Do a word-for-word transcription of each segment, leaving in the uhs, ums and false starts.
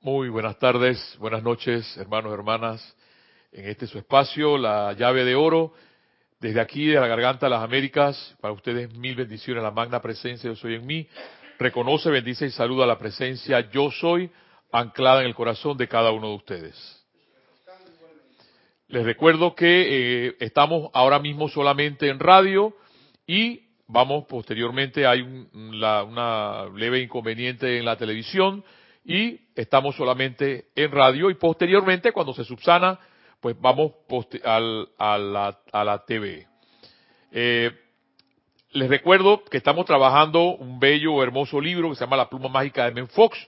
Muy buenas tardes, buenas noches, hermanos, hermanas. En este su espacio, La Llave de Oro, desde aquí, de la Garganta de las Américas, para ustedes mil bendiciones. La magna presencia Yo Soy en mí reconoce, bendice y saluda la presencia Yo Soy, anclada en el corazón de cada uno de ustedes. Les recuerdo que eh, estamos ahora mismo solamente en radio y vamos posteriormente, hay un, la, una leve inconveniente en la televisión, y estamos solamente en radio, y posteriormente, cuando se subsana, pues vamos poste- al, a, la, a la T V. Eh, les recuerdo que estamos trabajando un bello, hermoso libro que se llama La Pluma Mágica de Emmet Fox,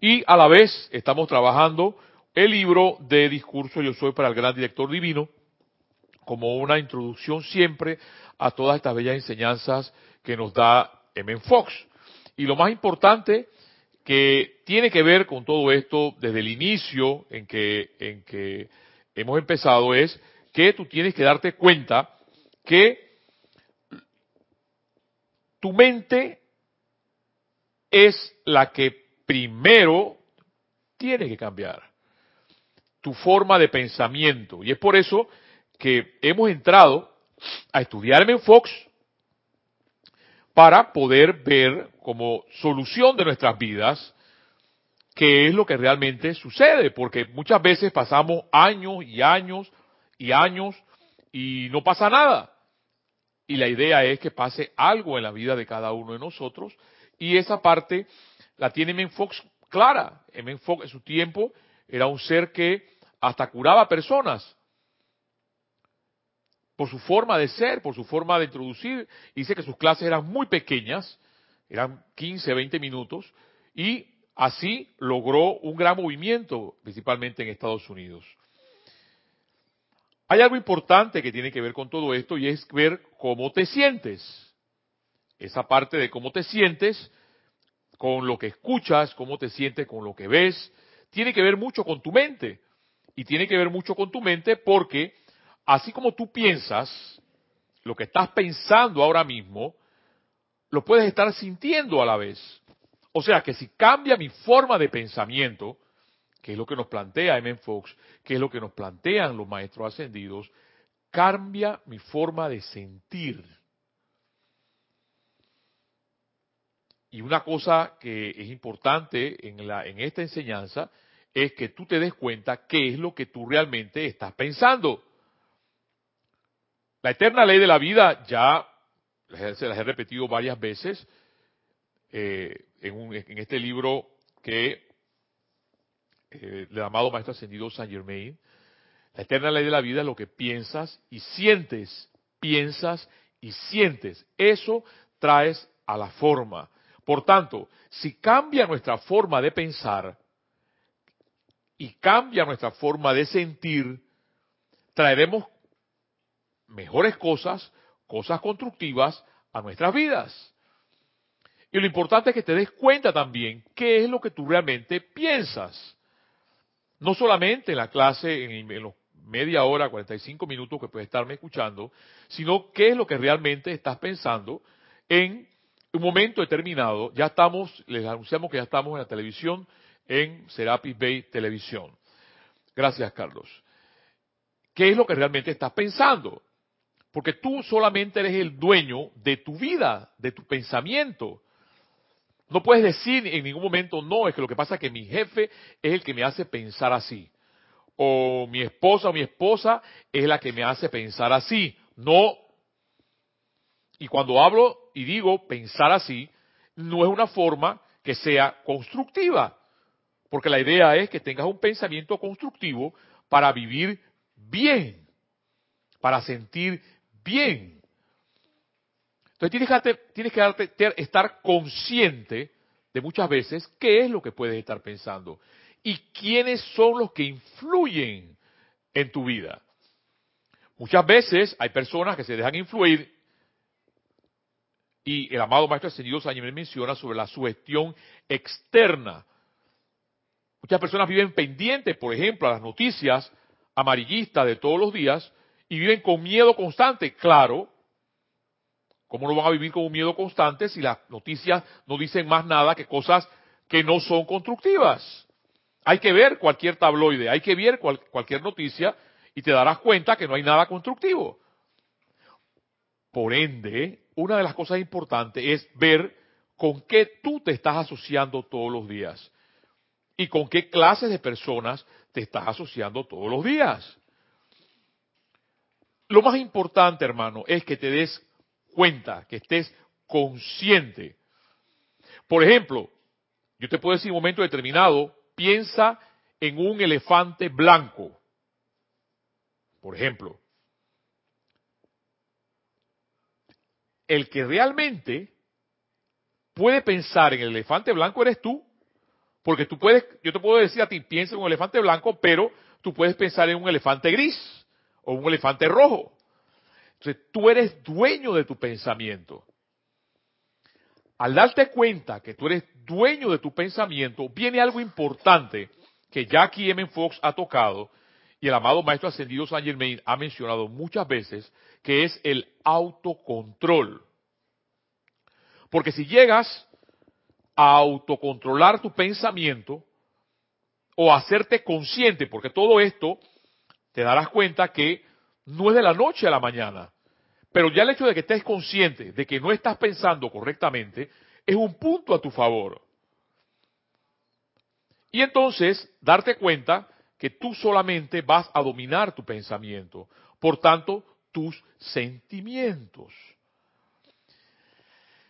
y a la vez estamos trabajando el libro de discurso Yo Soy para el Gran Director Divino, como una introducción siempre a todas estas bellas enseñanzas que nos da Emmet Fox. Y lo más importante, que tiene que ver con todo esto desde el inicio en que, en que hemos empezado, es que tú tienes que darte cuenta que tu mente es la que primero tiene que cambiar, tu forma de pensamiento. Y es por eso que hemos entrado a estudiar Emmet Fox para poder ver como solución de nuestras vidas qué es lo que realmente sucede, porque muchas veces pasamos años y años y años y no pasa nada. Y la idea es que pase algo en la vida de cada uno de nosotros, y esa parte la tiene Emmet Fox clara. Emmet Fox en su tiempo era un ser que hasta curaba personas por su forma de ser, por su forma de introducir. Dice que sus clases eran muy pequeñas, eran quince, veinte minutos, y así logró un gran movimiento, principalmente en Estados Unidos. Hay algo importante que tiene que ver con todo esto, y es ver cómo te sientes. Esa parte de cómo te sientes con lo que escuchas, cómo te sientes con lo que ves, tiene que ver mucho con tu mente. Y tiene que ver mucho con tu mente porque, así como tú piensas, lo que estás pensando ahora mismo, lo puedes estar sintiendo a la vez. O sea que si cambia mi forma de pensamiento, que es lo que nos plantea Emmet Fox, que es lo que nos plantean los maestros ascendidos, cambia mi forma de sentir. Y una cosa que es importante en, la, en esta enseñanza es que tú te des cuenta qué es lo que tú realmente estás pensando. La eterna ley de la vida ya se las he repetido varias veces eh, en, un, en este libro que eh, el amado Maestro Ascendido Saint Germain. La eterna ley de la vida es lo que piensas y sientes, piensas y sientes. Eso traes a la forma. Por tanto, si cambia nuestra forma de pensar y cambia nuestra forma de sentir, traeremos mejores cosas, cosas constructivas a nuestras vidas. Y lo importante es que te des cuenta también qué es lo que tú realmente piensas. No solamente en la clase, en, en los media hora, cuarenta y cinco minutos que puedes estarme escuchando, sino qué es lo que realmente estás pensando en un momento determinado. Ya estamos, les anunciamos que ya estamos en la televisión, en Serapis Bay Televisión. Gracias, Carlos. ¿Qué es lo que realmente estás pensando? Porque tú solamente eres el dueño de tu vida, de tu pensamiento. No puedes decir en ningún momento, no, es que lo que pasa es que mi jefe es el que me hace pensar así. O mi esposa o mi esposa es la que me hace pensar así. No. Y cuando hablo y digo pensar así, no es una forma que sea constructiva. Porque la idea es que tengas un pensamiento constructivo para vivir bien, para sentir bien. Entonces tienes que, darte, tienes que darte, ter, estar consciente de muchas veces qué es lo que puedes estar pensando y quiénes son los que influyen en tu vida. Muchas veces hay personas que se dejan influir, y el amado Maestro Ascendido San Germain menciona sobre la sugestión externa. Muchas personas viven pendientes, por ejemplo, a las noticias amarillistas de todos los días, y viven con miedo constante. Claro, ¿cómo no van a vivir con un miedo constante si las noticias no dicen más nada que cosas que no son constructivas? Hay que ver cualquier tabloide, hay que ver cual, cualquier noticia y te darás cuenta que no hay nada constructivo. Por ende, una de las cosas importantes es ver con qué tú te estás asociando todos los días y con qué clases de personas te estás asociando todos los días. Lo más importante, hermano, es que te des cuenta, que estés consciente. Por ejemplo, yo te puedo decir en un momento determinado, piensa en un elefante blanco, por ejemplo. El que realmente puede pensar en el elefante blanco eres tú, porque tú puedes, yo te puedo decir a ti, piensa en un elefante blanco, pero tú puedes pensar en un elefante gris o un elefante rojo. Entonces, tú eres dueño de tu pensamiento. Al darte cuenta que tú eres dueño de tu pensamiento, viene algo importante que ya aquí Emmet Fox ha tocado y el amado Maestro Ascendido Saint Germain ha mencionado muchas veces, que es el autocontrol. Porque si llegas a autocontrolar tu pensamiento o a hacerte consciente, porque todo esto te darás cuenta que no es de la noche a la mañana, pero ya el hecho de que estés consciente de que no estás pensando correctamente es un punto a tu favor. Y entonces, darte cuenta que tú solamente vas a dominar tu pensamiento, por tanto, tus sentimientos.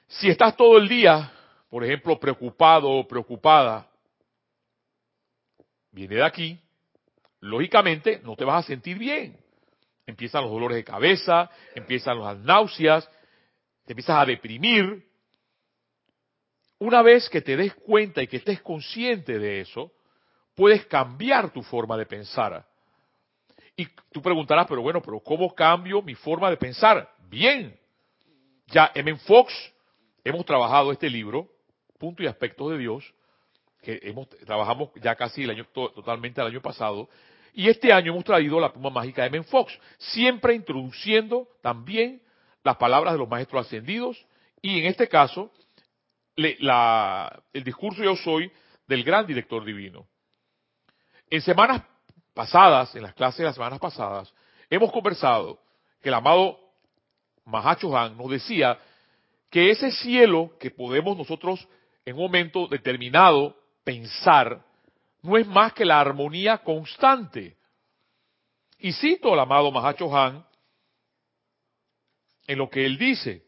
Si estás todo el día, por ejemplo, preocupado o preocupada, viene de aquí, lógicamente no te vas a sentir bien. Empiezan los dolores de cabeza, empiezan las náuseas, te empiezas a deprimir. Una vez que te des cuenta y que estés consciente de eso, puedes cambiar tu forma de pensar. Y tú preguntarás, pero bueno, pero ¿cómo cambio mi forma de pensar? Bien, ya Emmet Fox, hemos trabajado este libro, Punto y Aspectos de Dios, que hemos trabajamos ya casi el año to, totalmente el año pasado, y este año hemos traído La Pluma Mágica de Emmet Fox, siempre introduciendo también las palabras de los maestros ascendidos, y en este caso, le, la, el discurso Yo Soy del Gran Director Divino. En semanas pasadas, en las clases de las semanas pasadas, hemos conversado que el amado Mahá Chohan nos decía que ese cielo que podemos nosotros en un momento determinado pensar no es más que la armonía constante. Y cito al amado Mahá Chohan en lo que él dice.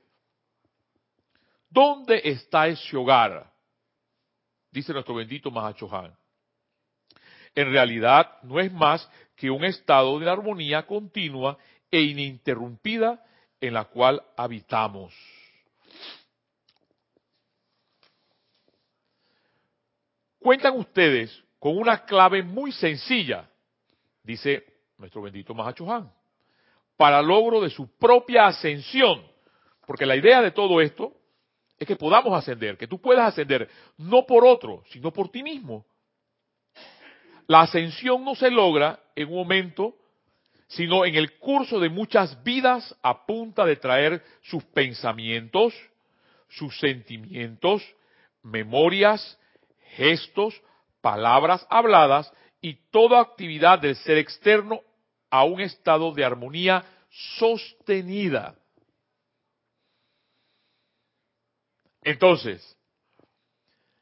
¿Dónde está ese hogar? Dice nuestro bendito Mahá Chohan. En realidad no es más que un estado de armonía continua e ininterrumpida en la cual habitamos. Cuentan ustedes con una clave muy sencilla, dice nuestro bendito Mahá Chohan, para logro de su propia ascensión, porque la idea de todo esto es que podamos ascender, que tú puedas ascender, no por otro, sino por ti mismo. La ascensión no se logra en un momento, sino en el curso de muchas vidas a punta de traer sus pensamientos, sus sentimientos, memorias, gestos, palabras habladas y toda actividad del ser externo a un estado de armonía sostenida. Entonces,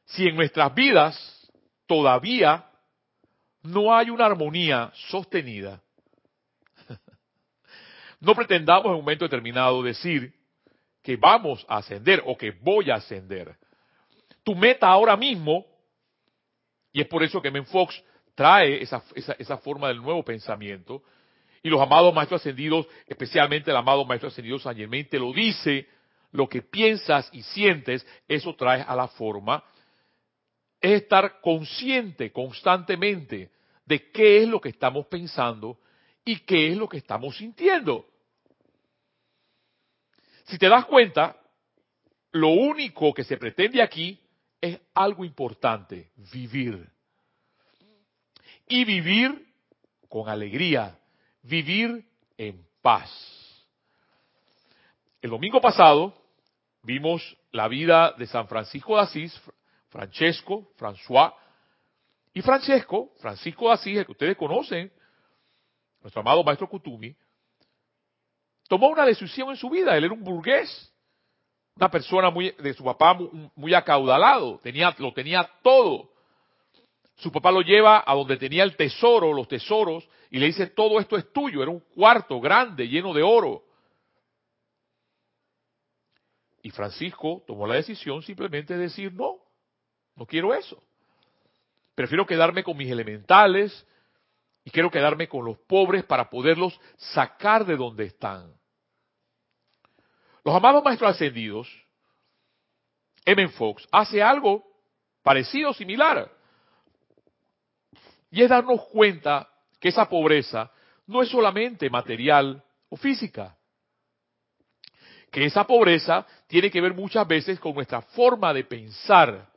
si en nuestras vidas todavía no hay una armonía sostenida, no pretendamos en un momento determinado decir que vamos a ascender o que voy a ascender. Tu meta ahora mismo, y es por eso que Emmet Fox trae esa, esa, esa forma del nuevo pensamiento, y los amados maestros ascendidos, especialmente el amado maestro ascendido Saint Germain, te lo dice, lo que piensas y sientes, eso traes a la forma, es estar consciente constantemente de qué es lo que estamos pensando y qué es lo que estamos sintiendo. Si te das cuenta, lo único que se pretende aquí es algo importante, vivir. Y vivir con alegría, vivir en paz. El domingo pasado vimos la vida de San Francisco de Asís, Francesco, François, Y Francesco, Francisco de Asís, el que ustedes conocen, nuestro amado maestro Kutumi, tomó una decisión en su vida. Él era un burgués, una persona muy, de su papá muy, muy acaudalado, tenía, lo tenía todo. Su papá lo lleva a donde tenía el tesoro, los tesoros, y le dice, todo esto es tuyo. Era un cuarto grande, lleno de oro. Y Francisco tomó la decisión simplemente de decir, no, no quiero eso. Prefiero quedarme con mis elementales y quiero quedarme con los pobres para poderlos sacar de donde están. Los amados maestros ascendidos, Emmet Fox, hace algo parecido, similar. Y es darnos cuenta que esa pobreza no es solamente material o física. Que esa pobreza tiene que ver muchas veces con nuestra forma de pensar.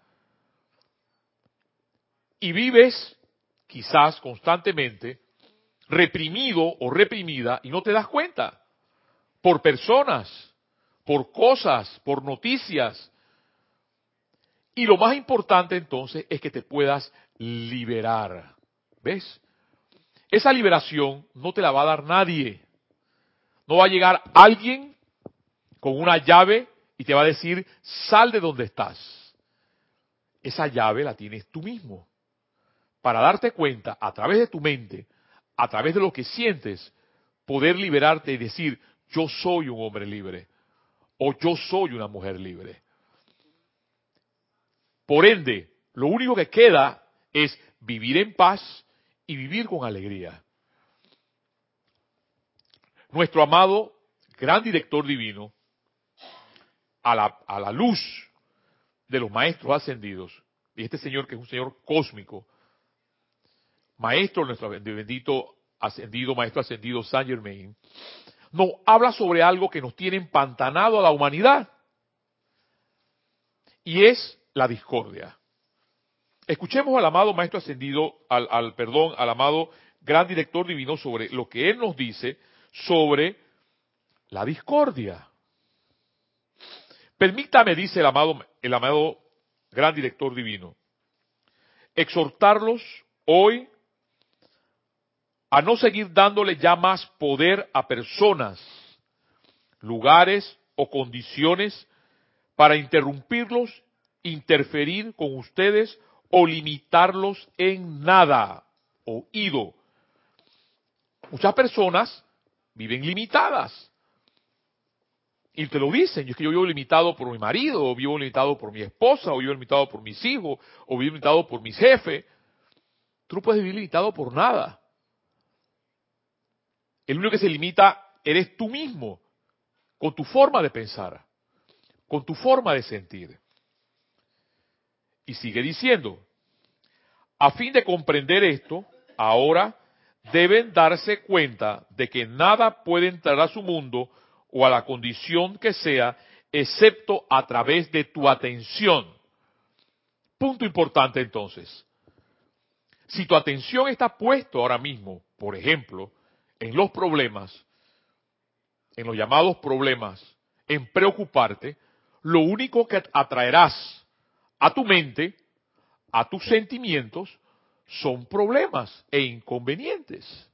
Y vives, quizás constantemente, reprimido o reprimida y no te das cuenta. Por personas, por cosas, por noticias. Y lo más importante entonces es que te puedas liberar. ¿Ves? Esa liberación no te la va a dar nadie. No va a llegar alguien con una llave y te va a decir, sal de donde estás. Esa llave la tienes tú mismo. Para darte cuenta, a través de tu mente, a través de lo que sientes, poder liberarte y decir, yo soy un hombre libre. O yo soy una mujer libre. Por ende, lo único que queda es vivir en paz, y vivir con alegría. Nuestro amado Gran Director Divino, a la, a la luz de los maestros ascendidos, y este señor que es un señor cósmico, maestro, nuestro bendito ascendido, maestro ascendido Saint Germain, nos habla sobre algo que nos tiene empantanado a la humanidad, y es la discordia. Escuchemos al amado maestro ascendido, al, al perdón, al amado Gran Director Divino sobre lo que él nos dice sobre la discordia. Permítame, dice el amado, el amado Gran Director Divino, exhortarlos hoy a no seguir dándole ya más poder a personas, lugares o condiciones para interrumpirlos, interferir con ustedes o limitarlos en nada. Oído. Muchas personas viven limitadas. Y te lo dicen. Yo es que yo vivo limitado por mi marido, o vivo limitado por mi esposa, o vivo limitado por mis hijos, o vivo limitado por mi jefe. Tú no puedes vivir limitado por nada. El único que se limita eres tú mismo, con tu forma de pensar, con tu forma de sentir. Y sigue diciendo, a fin de comprender esto, ahora deben darse cuenta de que nada puede entrar a su mundo o a la condición que sea, excepto a través de tu atención. Punto importante entonces. Si tu atención está puesta ahora mismo, por ejemplo, en los problemas, en los llamados problemas, en preocuparte, lo único que atraerás a tu mente, a tus sentimientos, son problemas e inconvenientes.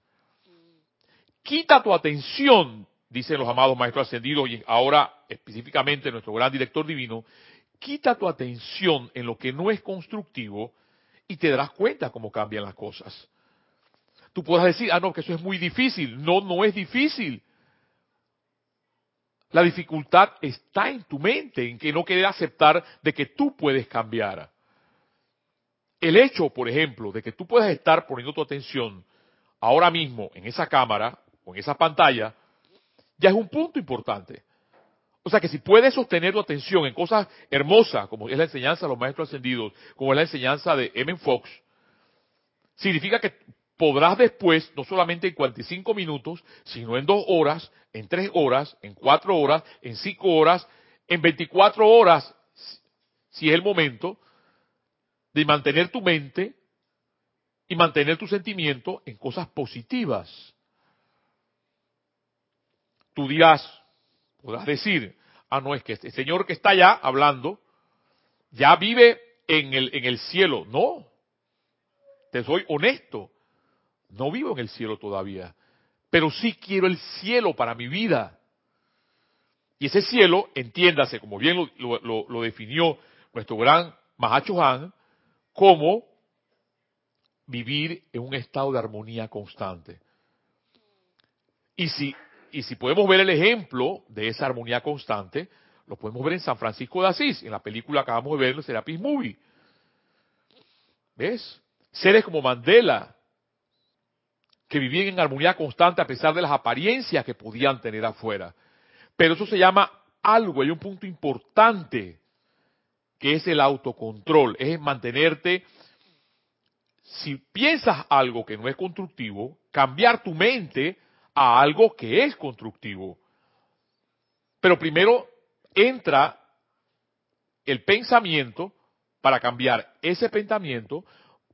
Quita tu atención, dicen los amados maestros ascendidos, y ahora específicamente nuestro Gran Director Divino, quita tu atención en lo que no es constructivo y te darás cuenta cómo cambian las cosas. Tú podrás decir, ah, no, que eso es muy difícil. No, no es difícil. La dificultad está en tu mente, en que no querer aceptar de que tú puedes cambiar. El hecho, por ejemplo, de que tú puedas estar poniendo tu atención ahora mismo en esa cámara o en esa pantalla, ya es un punto importante. O sea que si puedes sostener tu atención en cosas hermosas, como es la enseñanza de los maestros ascendidos, como es la enseñanza de Emmet Fox, significa que podrás después, no solamente en cuarenta y cinco minutos, sino en dos horas, en tres horas, en cuatro horas, en cinco horas, en veinticuatro horas, si es el momento, de mantener tu mente y mantener tu sentimiento en cosas positivas. Tú dirás, podrás decir, ah, no, es que este señor que está allá hablando, ya vive en el, en el cielo. No, te soy honesto, no vivo en el cielo todavía, pero sí quiero el cielo para mi vida. Y ese cielo, entiéndase, como bien lo, lo, lo definió nuestro gran Mahá Chohan, como vivir en un estado de armonía constante. Y si, y si podemos ver el ejemplo de esa armonía constante, lo podemos ver en San Francisco de Asís, en la película que acabamos de ver, en el Serapis Movie. ¿Ves? Seres como Mandela, que vivían en armonía constante a pesar de las apariencias que podían tener afuera. Pero eso se llama algo, hay un punto importante, que es el autocontrol, es mantenerte, si piensas algo que no es constructivo, cambiar tu mente a algo que es constructivo. Pero primero entra el pensamiento para cambiar ese pensamiento,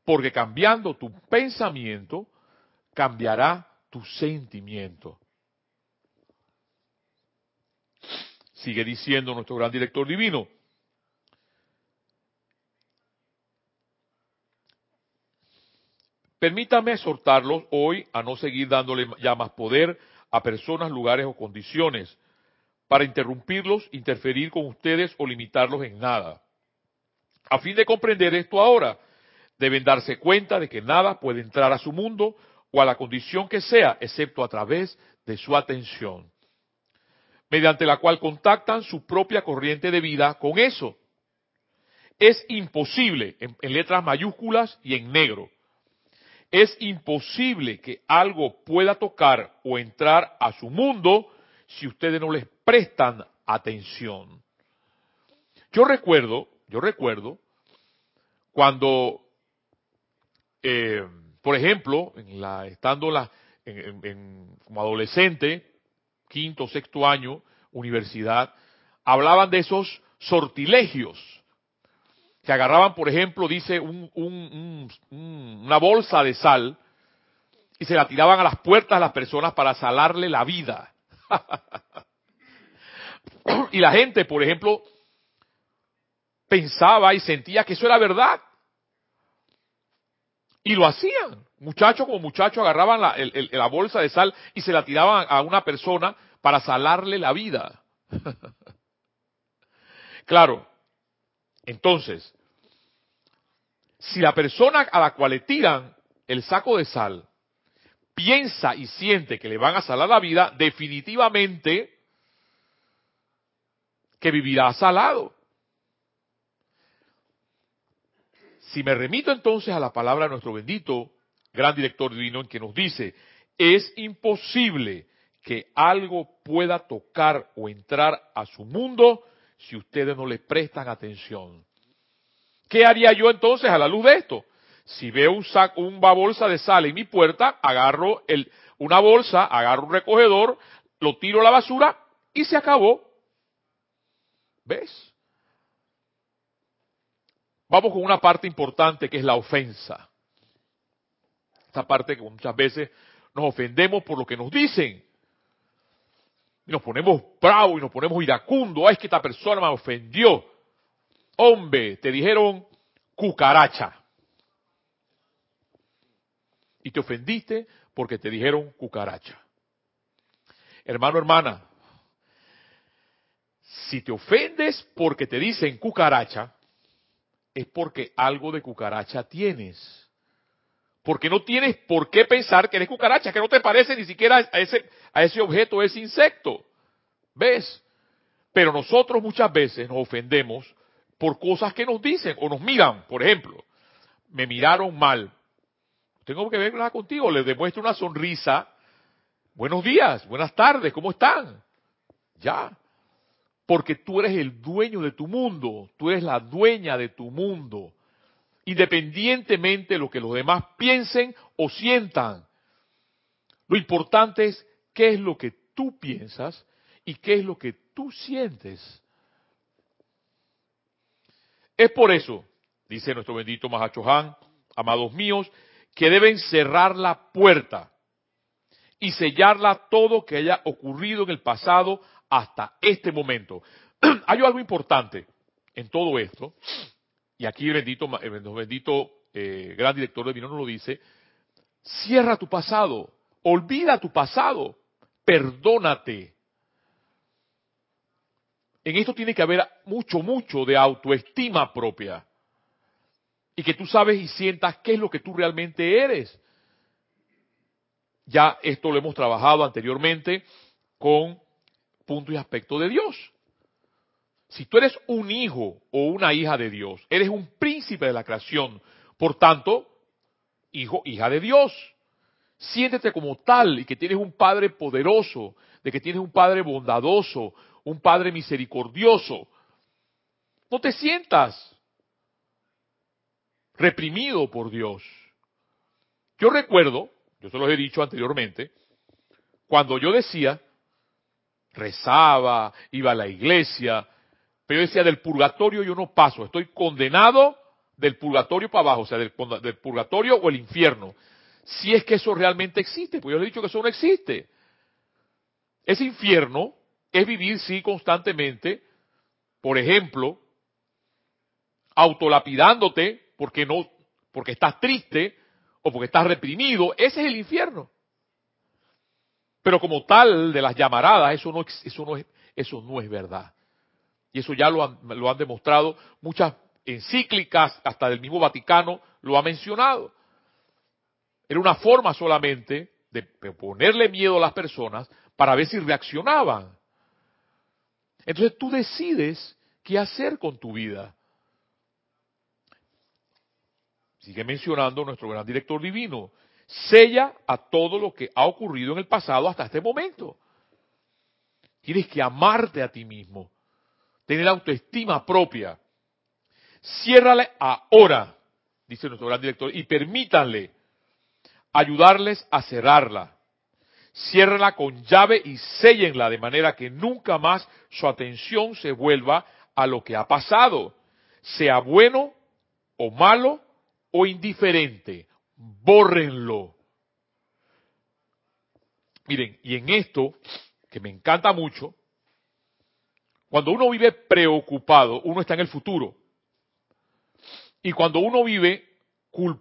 porque cambiando tu pensamiento, cambiará tu sentimiento. Sigue diciendo nuestro gran director divino. Permítame exhortarlos hoy a no seguir dándole ya más poder a personas, lugares o condiciones para interrumpirlos, interferir con ustedes o limitarlos en nada. A fin de comprender esto ahora, deben darse cuenta de que nada puede entrar a su mundo o a la condición que sea, excepto a través de su atención, mediante la cual contactan su propia corriente de vida con eso. Es imposible, en, en letras mayúsculas y en negro, es imposible que algo pueda tocar o entrar a su mundo si ustedes no les prestan atención. Yo recuerdo, yo recuerdo, cuando... Eh, Por ejemplo, en la, estando la, en, en, en, como adolescente, quinto o sexto año, universidad, hablaban de esos sortilegios que agarraban, por ejemplo, dice, un, un, un, una bolsa de sal y se la tiraban a las puertas de las personas para salarle la vida. Y la gente, por ejemplo, pensaba y sentía que eso era verdad. Y lo hacían. Muchachos como muchachos agarraban la, el, el, la bolsa de sal y se la tiraban a una persona para salarle la vida. Claro. Entonces, si la persona a la cual le tiran el saco de sal piensa y siente que le van a salar la vida, definitivamente que vivirá salado. Si me remito entonces a la palabra de nuestro bendito gran director divino en que nos dice, es imposible que algo pueda tocar o entrar a su mundo si ustedes no le prestan atención. ¿Qué haría yo entonces a la luz de esto? Si veo un saco, una bolsa de sal en mi puerta, agarro el, una bolsa, agarro un recogedor, lo tiro a la basura y se acabó. ¿Ves? Vamos con una parte importante que es la ofensa. Esta parte que muchas veces nos ofendemos por lo que nos dicen. Y nos ponemos bravos y nos ponemos iracundos. Ay, es que esta persona me ofendió. Hombre, te dijeron cucaracha. Y te ofendiste porque te dijeron cucaracha. Hermano, hermana, si te ofendes porque te dicen cucaracha, es porque algo de cucaracha tienes. Porque no tienes por qué pensar que eres cucaracha, que no te parece ni siquiera a ese, a ese objeto, ese insecto. ¿Ves? Pero nosotros muchas veces nos ofendemos por cosas que nos dicen o nos miran. Por ejemplo, me miraron mal. Tengo que ver nada contigo. Les demuestro una sonrisa. Buenos días, buenas tardes, ¿cómo están? Ya. Porque tú eres el dueño de tu mundo, tú eres la dueña de tu mundo, independientemente de lo que los demás piensen o sientan. Lo importante es qué es lo que tú piensas y qué es lo que tú sientes. Es por eso, dice nuestro bendito Mahá Chohan, amados míos, que deben cerrar la puerta y sellarla todo que haya ocurrido en el pasado hasta este momento. Hay algo importante en todo esto, y aquí el bendito, el bendito eh, Gran Director Divino nos lo dice, cierra tu pasado, olvida tu pasado, perdónate. En esto tiene que haber mucho, mucho de autoestima propia. Y que tú sabes y sientas qué es lo que tú realmente eres. Ya esto lo hemos trabajado anteriormente con Punto y Aspecto de Dios. Si tú eres un hijo o una hija de Dios, eres un príncipe de la creación, por tanto, hijo, hija de Dios. Siéntete como tal y que tienes un Padre poderoso, de que tienes un Padre bondadoso, un Padre misericordioso. No te sientas reprimido por Dios. Yo recuerdo, yo se los he dicho anteriormente, cuando yo decía, rezaba, iba a la iglesia, pero yo decía, del purgatorio yo no paso, estoy condenado del purgatorio para abajo, o sea, del, del purgatorio o el infierno. Si es que eso realmente existe, pues yo les he dicho que eso no existe. Ese infierno es vivir, sí, constantemente, por ejemplo, autolapidándote, porque no, porque estás triste o porque estás reprimido, ese es el infierno. Pero como tal de las llamaradas, eso no, eso no es, eso no es verdad. Y eso ya lo han, lo han demostrado muchas encíclicas, hasta del mismo Vaticano lo ha mencionado. Era una forma solamente de ponerle miedo a las personas para ver si reaccionaban. Entonces tú decides qué hacer con tu vida. Sigue mencionando nuestro Gran Director Divino. Sella a todo lo que ha ocurrido en el pasado hasta este momento. Tienes que amarte a ti mismo. Tener autoestima propia. Ciérrale ahora, dice nuestro Gran Director, y permítanle ayudarles a cerrarla. Ciérrenla con llave y séllenla de manera que nunca más su atención se vuelva a lo que ha pasado. Sea bueno o malo, o indiferente, bórrenlo. Miren, y en esto, que me encanta mucho, cuando uno vive preocupado, uno está en el futuro. Y cuando uno vive cul-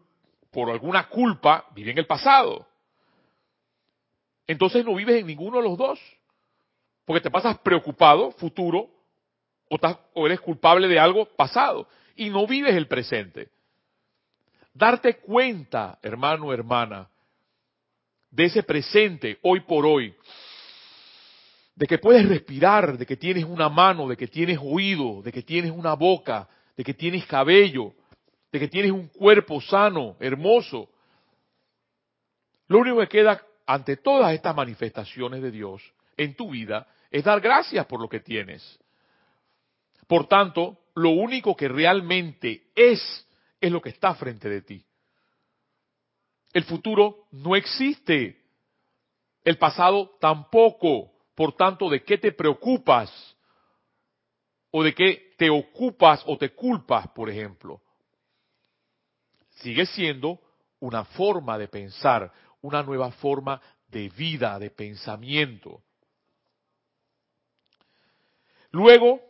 por alguna culpa, vive en el pasado. Entonces no vives en ninguno de los dos. Porque te pasas preocupado, futuro, o, estás, o eres culpable de algo pasado. Y no vives el presente. Darte cuenta, hermano, hermana, de ese presente, hoy por hoy, de que puedes respirar, de que tienes una mano, de que tienes oído, de que tienes una boca, de que tienes cabello, de que tienes un cuerpo sano, hermoso. Lo único que queda ante todas estas manifestaciones de Dios en tu vida es dar gracias por lo que tienes. Por tanto, lo único que realmente es, es lo que está frente de ti. El futuro no existe. El pasado tampoco. Por tanto, ¿de qué te preocupas? ¿O de qué te ocupas o te culpas, por ejemplo? Sigue siendo una forma de pensar, una nueva forma de vida, de pensamiento. Luego,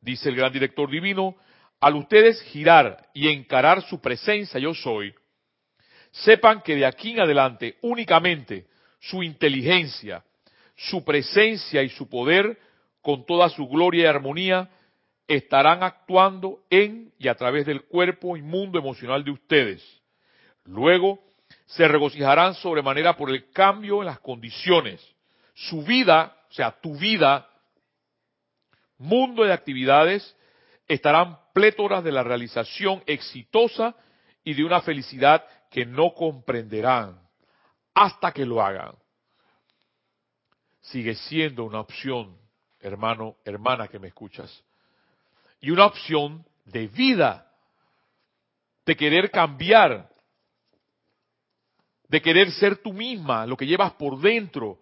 dice el Gran Director Divino, al ustedes girar y encarar su presencia yo soy, sepan que de aquí en adelante únicamente su inteligencia, su presencia y su poder, con toda su gloria y armonía, estarán actuando en y a través del cuerpo y mundo emocional de ustedes. Luego se regocijarán sobremanera por el cambio en las condiciones. Su vida, o sea, tu vida, mundo de actividades, estarán plétoras de la realización exitosa y de una felicidad que no comprenderán hasta que lo hagan. Sigue siendo una opción, hermano, hermana que me escuchas, y una opción de vida, de querer cambiar, de querer ser tú misma, lo que llevas por dentro,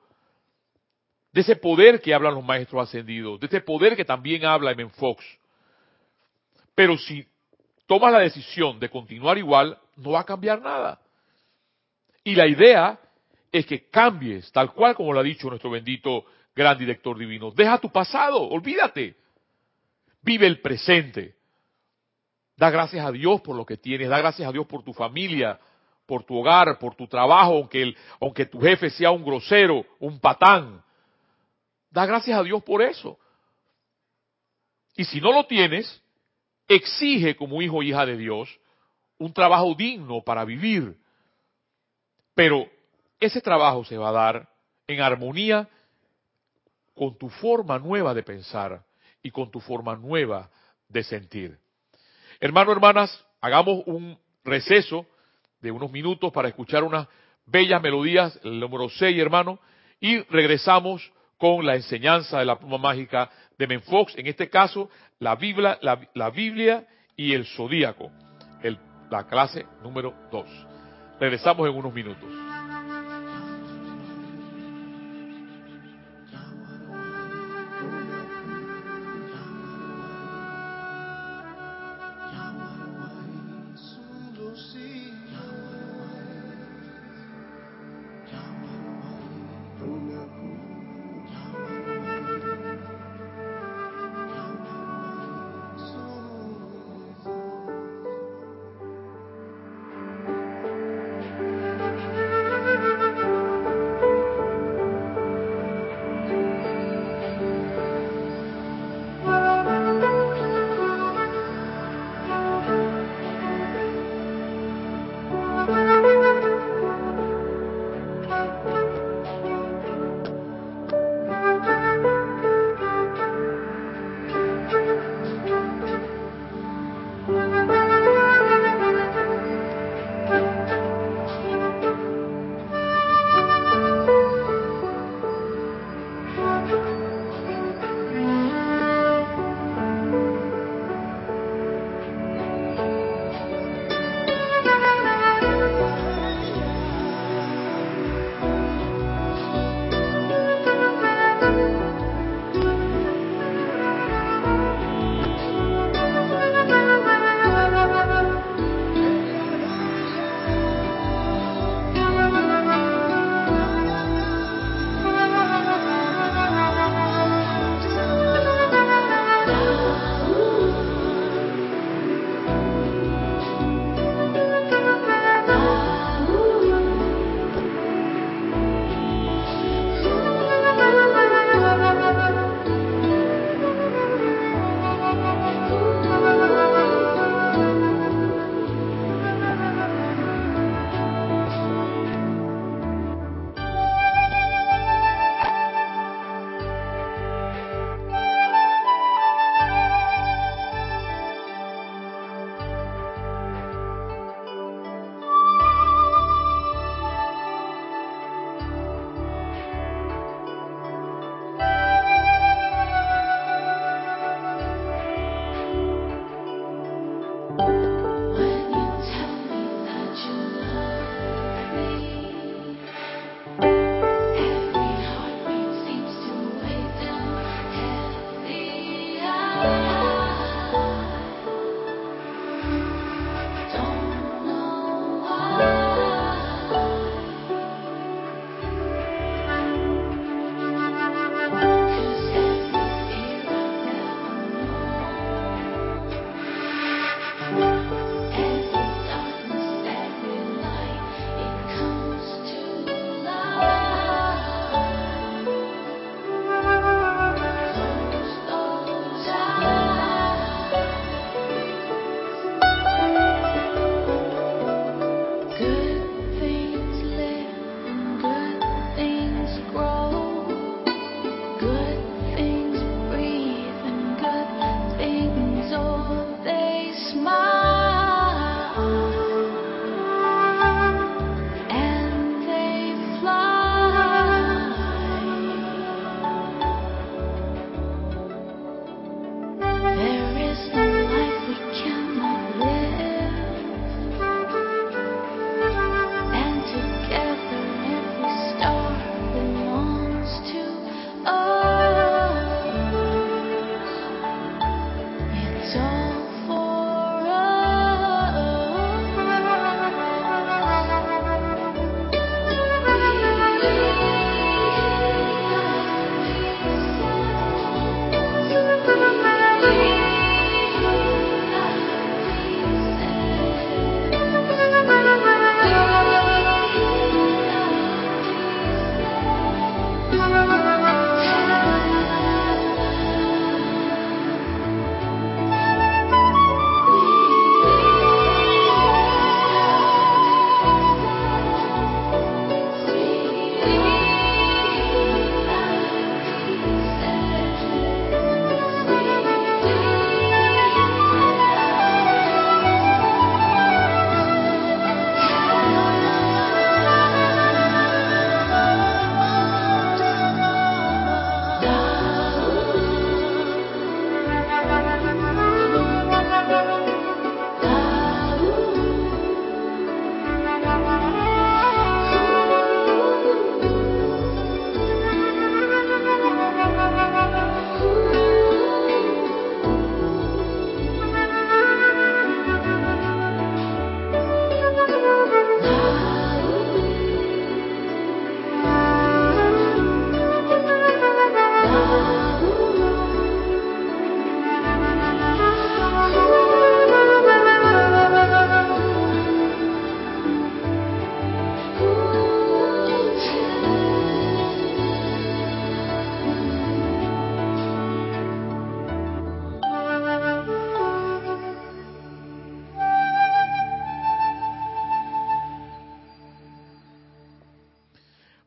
de ese poder que hablan los maestros ascendidos, de ese poder que también habla Emmet Fox. Pero si tomas la decisión de continuar igual, no va a cambiar nada. Y la idea es que cambies, tal cual como lo ha dicho nuestro bendito Gran Director Divino. Deja tu pasado, olvídate. Vive el presente. Da gracias a Dios por lo que tienes, da gracias a Dios por tu familia, por tu hogar, por tu trabajo, aunque, el, aunque tu jefe sea un grosero, un patán. Da gracias a Dios por eso. Y si no lo tienes, exige como hijo o hija de Dios un trabajo digno para vivir. Pero ese trabajo se va a dar en armonía con tu forma nueva de pensar y con tu forma nueva de sentir. Hermanos, hermanas, hagamos un receso de unos minutos para escuchar unas bellas melodías, el número seis, hermano, y regresamos con la enseñanza de la pluma mágica de Emmet Fox, en este caso, la Biblia, la, la Biblia y el Zodíaco, el, la clase número dos. Regresamos en unos minutos.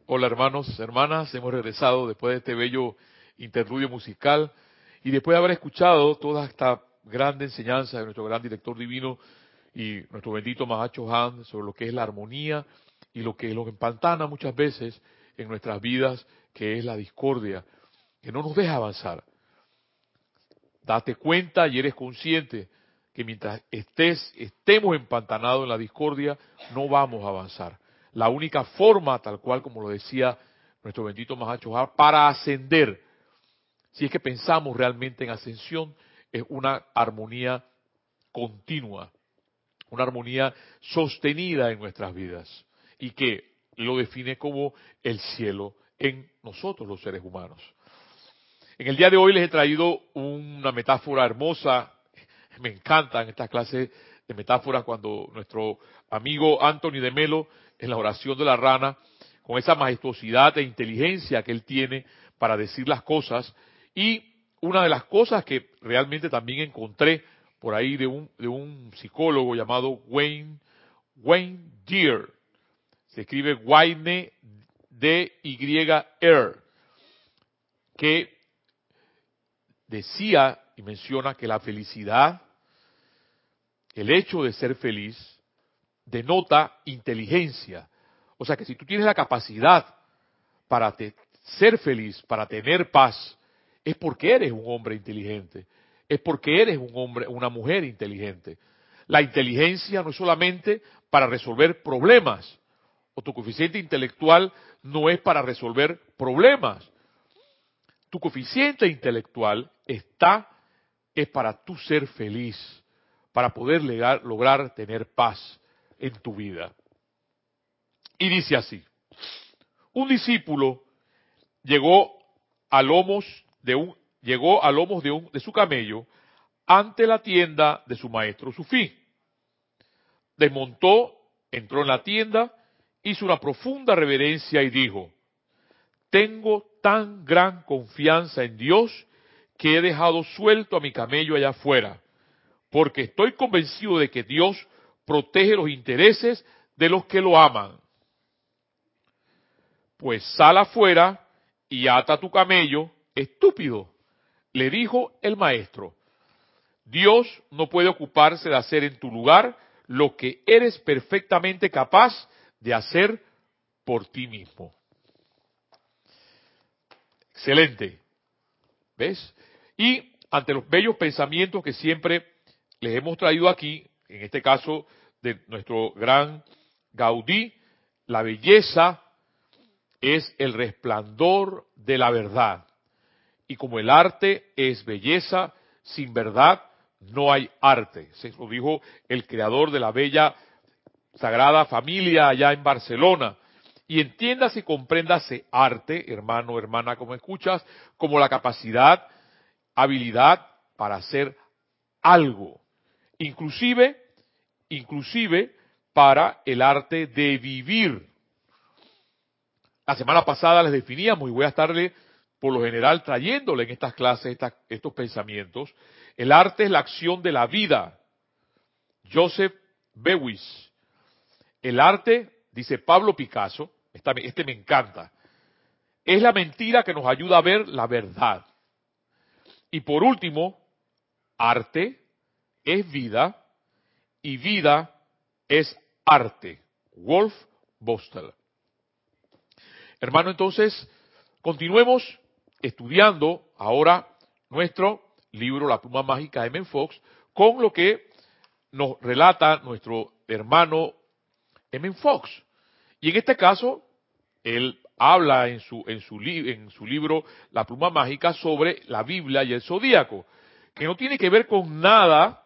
Hola hermanos, hermanas, hemos regresado después de este bello interludio musical y después de haber escuchado toda esta grande enseñanza de nuestro gran director divino y nuestro bendito Mahá Chohan sobre lo que es la armonía y lo que nos empantana muchas veces en nuestras vidas, que es la discordia, que no nos deja avanzar. Date cuenta y eres consciente que mientras estés, estemos empantanados en la discordia, no vamos a avanzar. La única forma, tal cual como lo decía nuestro bendito Mahá Chohan, para ascender, si es que pensamos realmente en ascensión, es una armonía continua, una armonía sostenida en nuestras vidas, y que lo define como el cielo en nosotros los seres humanos. En el día de hoy les he traído una metáfora hermosa. Me encantan estas clases de metáforas cuando nuestro amigo Anthony de Melo, en la oración de la rana, con esa majestuosidad e inteligencia que él tiene para decir las cosas. Y una de las cosas que realmente también encontré por ahí de un, de un psicólogo llamado Wayne, Wayne Dyer, se escribe Wayne D Y R, que decía y menciona que la felicidad, el hecho de ser feliz, denota inteligencia. O sea que si tú tienes la capacidad para te, ser feliz, para tener paz, es porque eres un hombre inteligente, es porque eres un hombre, una mujer inteligente. La inteligencia no es solamente para resolver problemas, o tu coeficiente intelectual no es para resolver problemas. Tu coeficiente intelectual está, es para tú ser feliz, para poder legar, lograr tener paz en tu vida. Y dice así: un discípulo llegó a lomos de un llegó a lomos de un de su camello ante la tienda de su maestro sufí. Desmontó, entró en la tienda, hizo una profunda reverencia y dijo: tengo tan gran confianza en Dios que he dejado suelto a mi camello allá afuera, porque estoy convencido de que Dios protege los intereses de los que lo aman. Pues sal afuera y ata tu camello, estúpido, le dijo el maestro. Dios no puede ocuparse de hacer en tu lugar lo que eres perfectamente capaz de hacer por ti mismo. Excelente. ¿Ves? Y ante los bellos pensamientos que siempre les hemos traído aquí, en este caso de nuestro gran Gaudí, la belleza es el resplandor de la verdad. Y como el arte es belleza, sin verdad no hay arte. Se lo dijo el creador de la bella Sagrada Familia allá en Barcelona. Y entiéndase y compréndase arte, hermano, hermana, como escuchas, como la capacidad, habilidad para hacer algo. Inclusive, inclusive para el arte de vivir. La semana pasada les definíamos, y voy a estarle por lo general trayéndole en estas clases esta, estos pensamientos. El arte es la acción de la vida. Joseph Beuys. El arte, dice Pablo Picasso, esta, este me encanta, es la mentira que nos ayuda a ver la verdad. Y por último, arte es vida, y vida es arte. Wolf Bostel. Hermano, entonces, continuemos estudiando ahora nuestro libro La Pluma Mágica de Emmet Fox, con lo que nos relata nuestro hermano Emmet Fox. Y en este caso, él habla en su, en su, li, en su libro La Pluma Mágica sobre la Biblia y el Zodíaco, que no tiene que ver con nada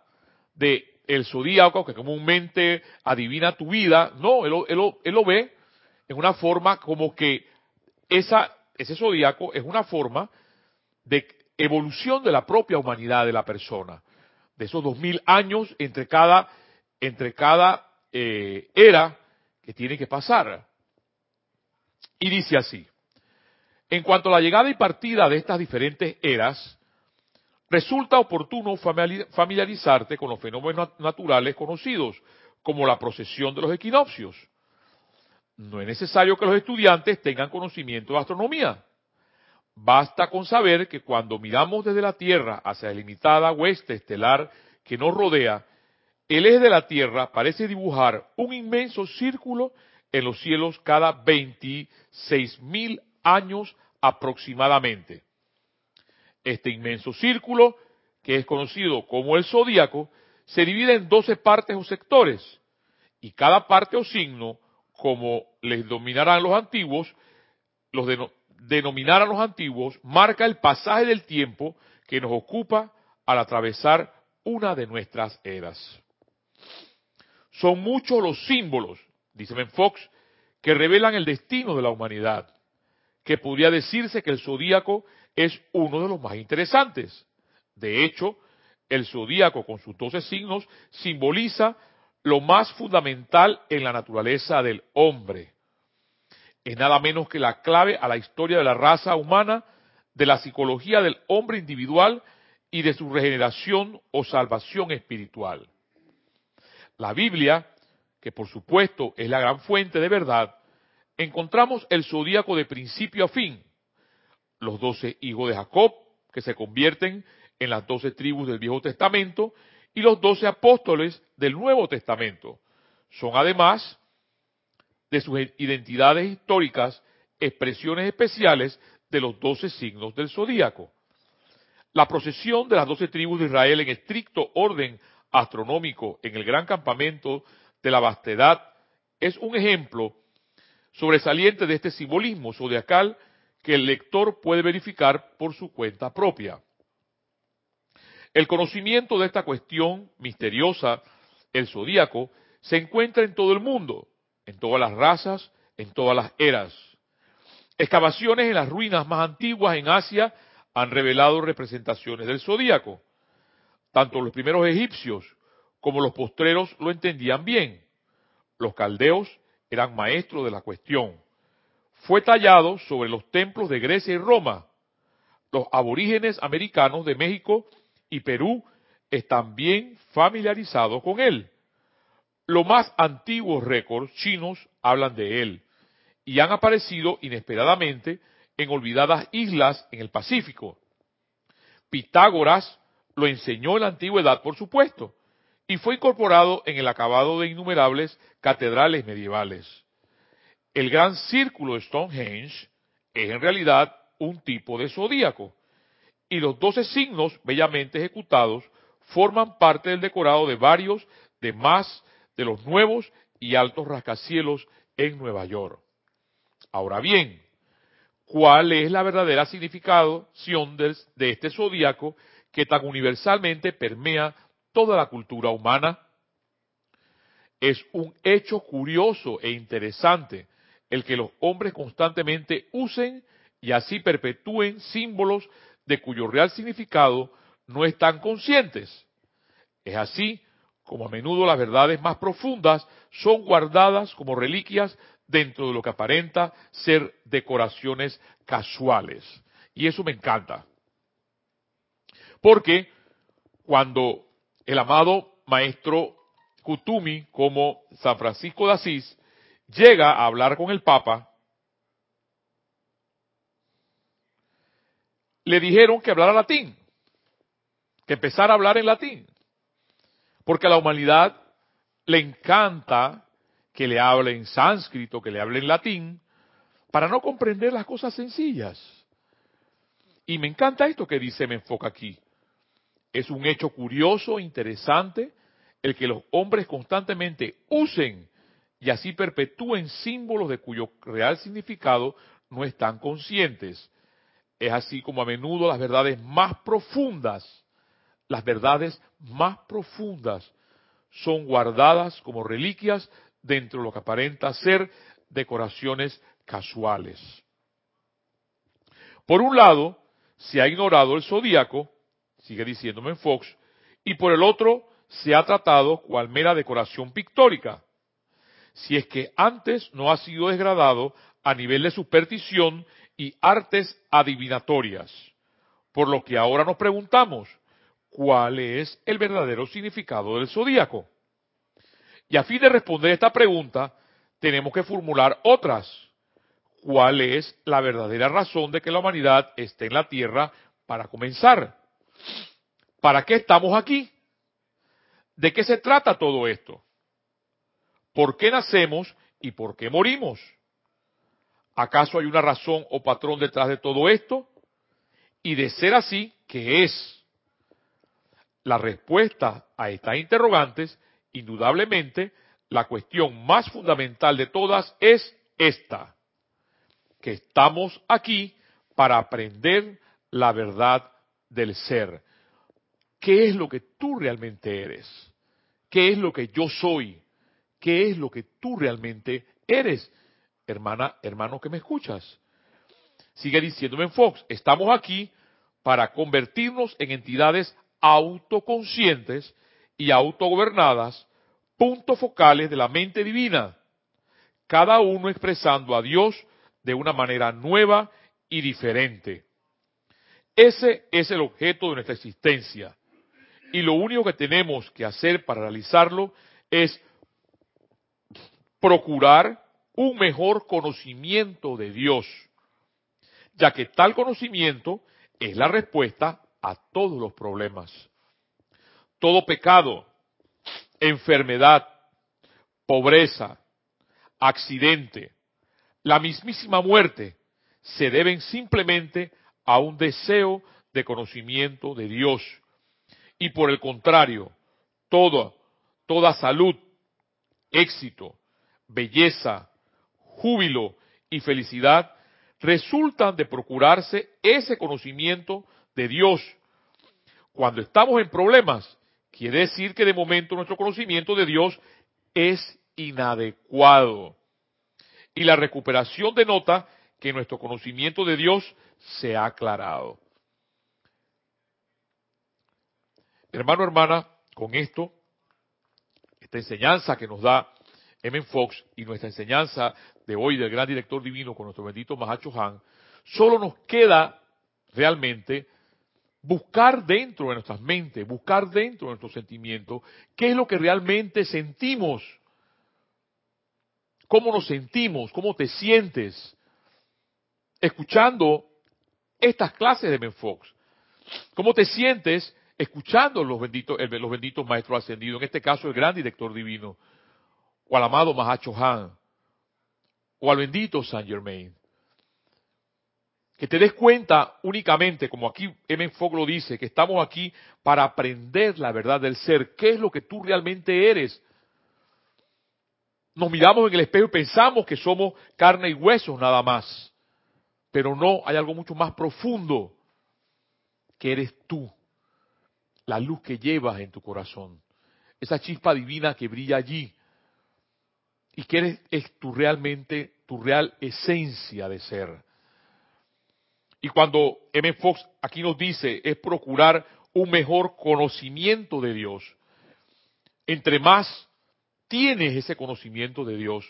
de el zodíaco que comúnmente adivina tu vida. No, él, él, él lo ve en una forma como que esa, ese zodíaco es una forma de evolución de la propia humanidad de la persona, de esos dos mil años entre cada, entre cada eh, era que tiene que pasar. Y dice así: en cuanto a la llegada y partida de estas diferentes eras, resulta oportuno familiarizarte con los fenómenos naturales conocidos, como la precesión de los equinoccios. No es necesario que los estudiantes tengan conocimiento de astronomía. Basta con saber que cuando miramos desde la Tierra hacia la limitada hueste estelar que nos rodea, el eje de la Tierra parece dibujar un inmenso círculo en los cielos cada veintiséis mil años aproximadamente. Este inmenso círculo, que es conocido como el Zodíaco, se divide en doce partes o sectores, y cada parte o signo, como les denominarán los antiguos, los deno- denominarán los antiguos, marca el pasaje del tiempo que nos ocupa al atravesar una de nuestras eras. Son muchos los símbolos, dice Emmet Fox, que revelan el destino de la humanidad, que podría decirse que el Zodíaco es uno de los más interesantes. De hecho, el Zodíaco con sus doce signos simboliza lo más fundamental en la naturaleza del hombre. Es nada menos que la clave a la historia de la raza humana, de la psicología del hombre individual y de su regeneración o salvación espiritual. La Biblia, que por supuesto es la gran fuente de verdad, encontramos el Zodíaco de principio a fin. Los doce hijos de Jacob, que se convierten en las doce tribus del Viejo Testamento, y los doce apóstoles del Nuevo Testamento. Son además de sus identidades históricas, expresiones especiales de los doce signos del Zodíaco. La procesión de las doce tribus de Israel en estricto orden astronómico en el gran campamento de la vastedad es un ejemplo sobresaliente de este simbolismo zodiacal que el lector puede verificar por su cuenta propia. El conocimiento de esta cuestión misteriosa, el Zodíaco, se encuentra en todo el mundo, en todas las razas, en todas las eras. Excavaciones en las ruinas más antiguas en Asia han revelado representaciones del Zodíaco. Tanto los primeros egipcios como los postreros lo entendían bien. Los caldeos eran maestros de la cuestión. Fue tallado sobre los templos de Grecia y Roma. Los aborígenes americanos de México y Perú están bien familiarizados con él. Los más antiguos récords chinos hablan de él y han aparecido inesperadamente en olvidadas islas en el Pacífico. Pitágoras lo enseñó en la antigüedad, por supuesto, y fue incorporado en el acabado de innumerables catedrales medievales. El gran círculo de Stonehenge es en realidad un tipo de zodíaco, y los doce signos bellamente ejecutados forman parte del decorado de varios de más de los nuevos y altos rascacielos en Nueva York. Ahora bien, ¿cuál es la verdadera significación de este zodíaco que tan universalmente permea toda la cultura humana? Es un hecho curioso e interesante el que los hombres constantemente usen y así perpetúen símbolos de cuyo real significado no están conscientes. Es así como a menudo las verdades más profundas son guardadas como reliquias dentro de lo que aparenta ser decoraciones casuales. Y eso me encanta. Porque cuando el amado maestro Kutumi, como San Francisco de Asís, llega a hablar con el Papa, le dijeron que hablara latín, que empezara a hablar en latín, porque a la humanidad le encanta que le hable en sánscrito, que le hable en latín, para no comprender las cosas sencillas. Y me encanta esto que dice, me enfoca aquí. Es un hecho curioso, interesante, el que los hombres constantemente usen y así perpetúen símbolos de cuyo real significado no están conscientes. Es así como a menudo las verdades más profundas, las verdades más profundas son guardadas como reliquias dentro de lo que aparenta ser decoraciones casuales. Por un lado, se ha ignorado el zodíaco, sigue diciéndome en Fox, y por el otro, se ha tratado cual mera decoración pictórica. Si es que antes no ha sido degradado a nivel de superstición y artes adivinatorias, por lo que ahora nos preguntamos, ¿cuál es el verdadero significado del zodíaco? Y a fin de responder esta pregunta, tenemos que formular otras. ¿Cuál es la verdadera razón de que la humanidad esté en la Tierra para comenzar? ¿Para qué estamos aquí? ¿De qué se trata todo esto? ¿Por qué nacemos y por qué morimos? ¿Acaso hay una razón o patrón detrás de todo esto? Y de ser así, ¿qué es? La respuesta a estas interrogantes, indudablemente, la cuestión más fundamental de todas es esta, que estamos aquí para aprender la verdad del ser. ¿Qué es lo que tú realmente eres? ¿Qué es lo que yo soy? ¿Qué es lo que tú realmente eres? Hermana, hermano que me escuchas. Sigue diciéndome en Fox, estamos aquí para convertirnos en entidades autoconscientes y autogobernadas, puntos focales de la mente divina, cada uno expresando a Dios de una manera nueva y diferente. Ese es el objeto de nuestra existencia, y lo único que tenemos que hacer para realizarlo es procurar un mejor conocimiento de Dios, ya que tal conocimiento es la respuesta a todos los problemas. Todo pecado, enfermedad, pobreza, accidente, la mismísima muerte, se deben simplemente a un deseo de conocimiento de Dios. Y por el contrario, toda, toda salud, éxito, belleza, júbilo y felicidad resultan de procurarse ese conocimiento de Dios. Cuando estamos en problemas, quiere decir que de momento nuestro conocimiento de Dios es inadecuado. Y la recuperación denota que nuestro conocimiento de Dios se ha aclarado. Hermano, hermana, con esto, esta enseñanza que nos da Emmet Fox y nuestra enseñanza de hoy del Gran Director Divino con nuestro bendito Mahá Chohan, solo nos queda realmente buscar dentro de nuestras mentes, buscar dentro de nuestros sentimientos, qué es lo que realmente sentimos, cómo nos sentimos, cómo te sientes escuchando estas clases de Emmet Fox, cómo te sientes escuchando los benditos, los benditos maestros ascendidos, en este caso el Gran Director Divino, o al amado Mahá Chohan, o al bendito Saint Germain. Que te des cuenta únicamente, como aquí Emmet Fox lo dice, que estamos aquí para aprender la verdad del ser. ¿Qué es lo que tú realmente eres? Nos miramos en el espejo y pensamos que somos carne y huesos nada más. Pero no, hay algo mucho más profundo, que eres tú, la luz que llevas en tu corazón, esa chispa divina que brilla allí, y que eres, es tu realmente, tu real esencia de ser. Y cuando Emmet Fox aquí nos dice, es procurar un mejor conocimiento de Dios. Entre más tienes ese conocimiento de Dios,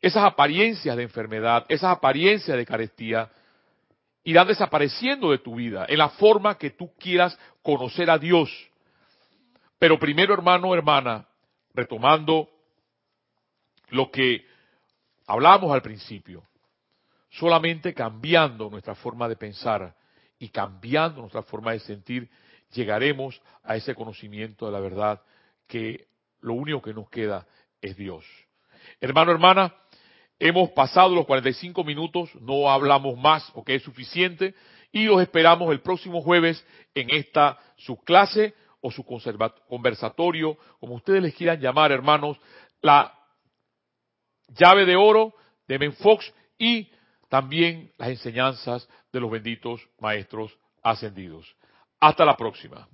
esas apariencias de enfermedad, esas apariencias de carestía, irán desapareciendo de tu vida en la forma que tú quieras conocer a Dios. Pero primero, hermano, hermana, retomando lo que hablamos al principio, solamente cambiando nuestra forma de pensar y cambiando nuestra forma de sentir, llegaremos a ese conocimiento de la verdad, que lo único que nos queda es Dios. Hermano, hermana, hemos pasado los cuarenta y cinco minutos, no hablamos más porque es suficiente, y los esperamos el próximo jueves en esta su clase o su conversatorio, como ustedes les quieran llamar, hermanos, la llave de oro de Emmet Fox y también las enseñanzas de los benditos maestros ascendidos. Hasta la próxima.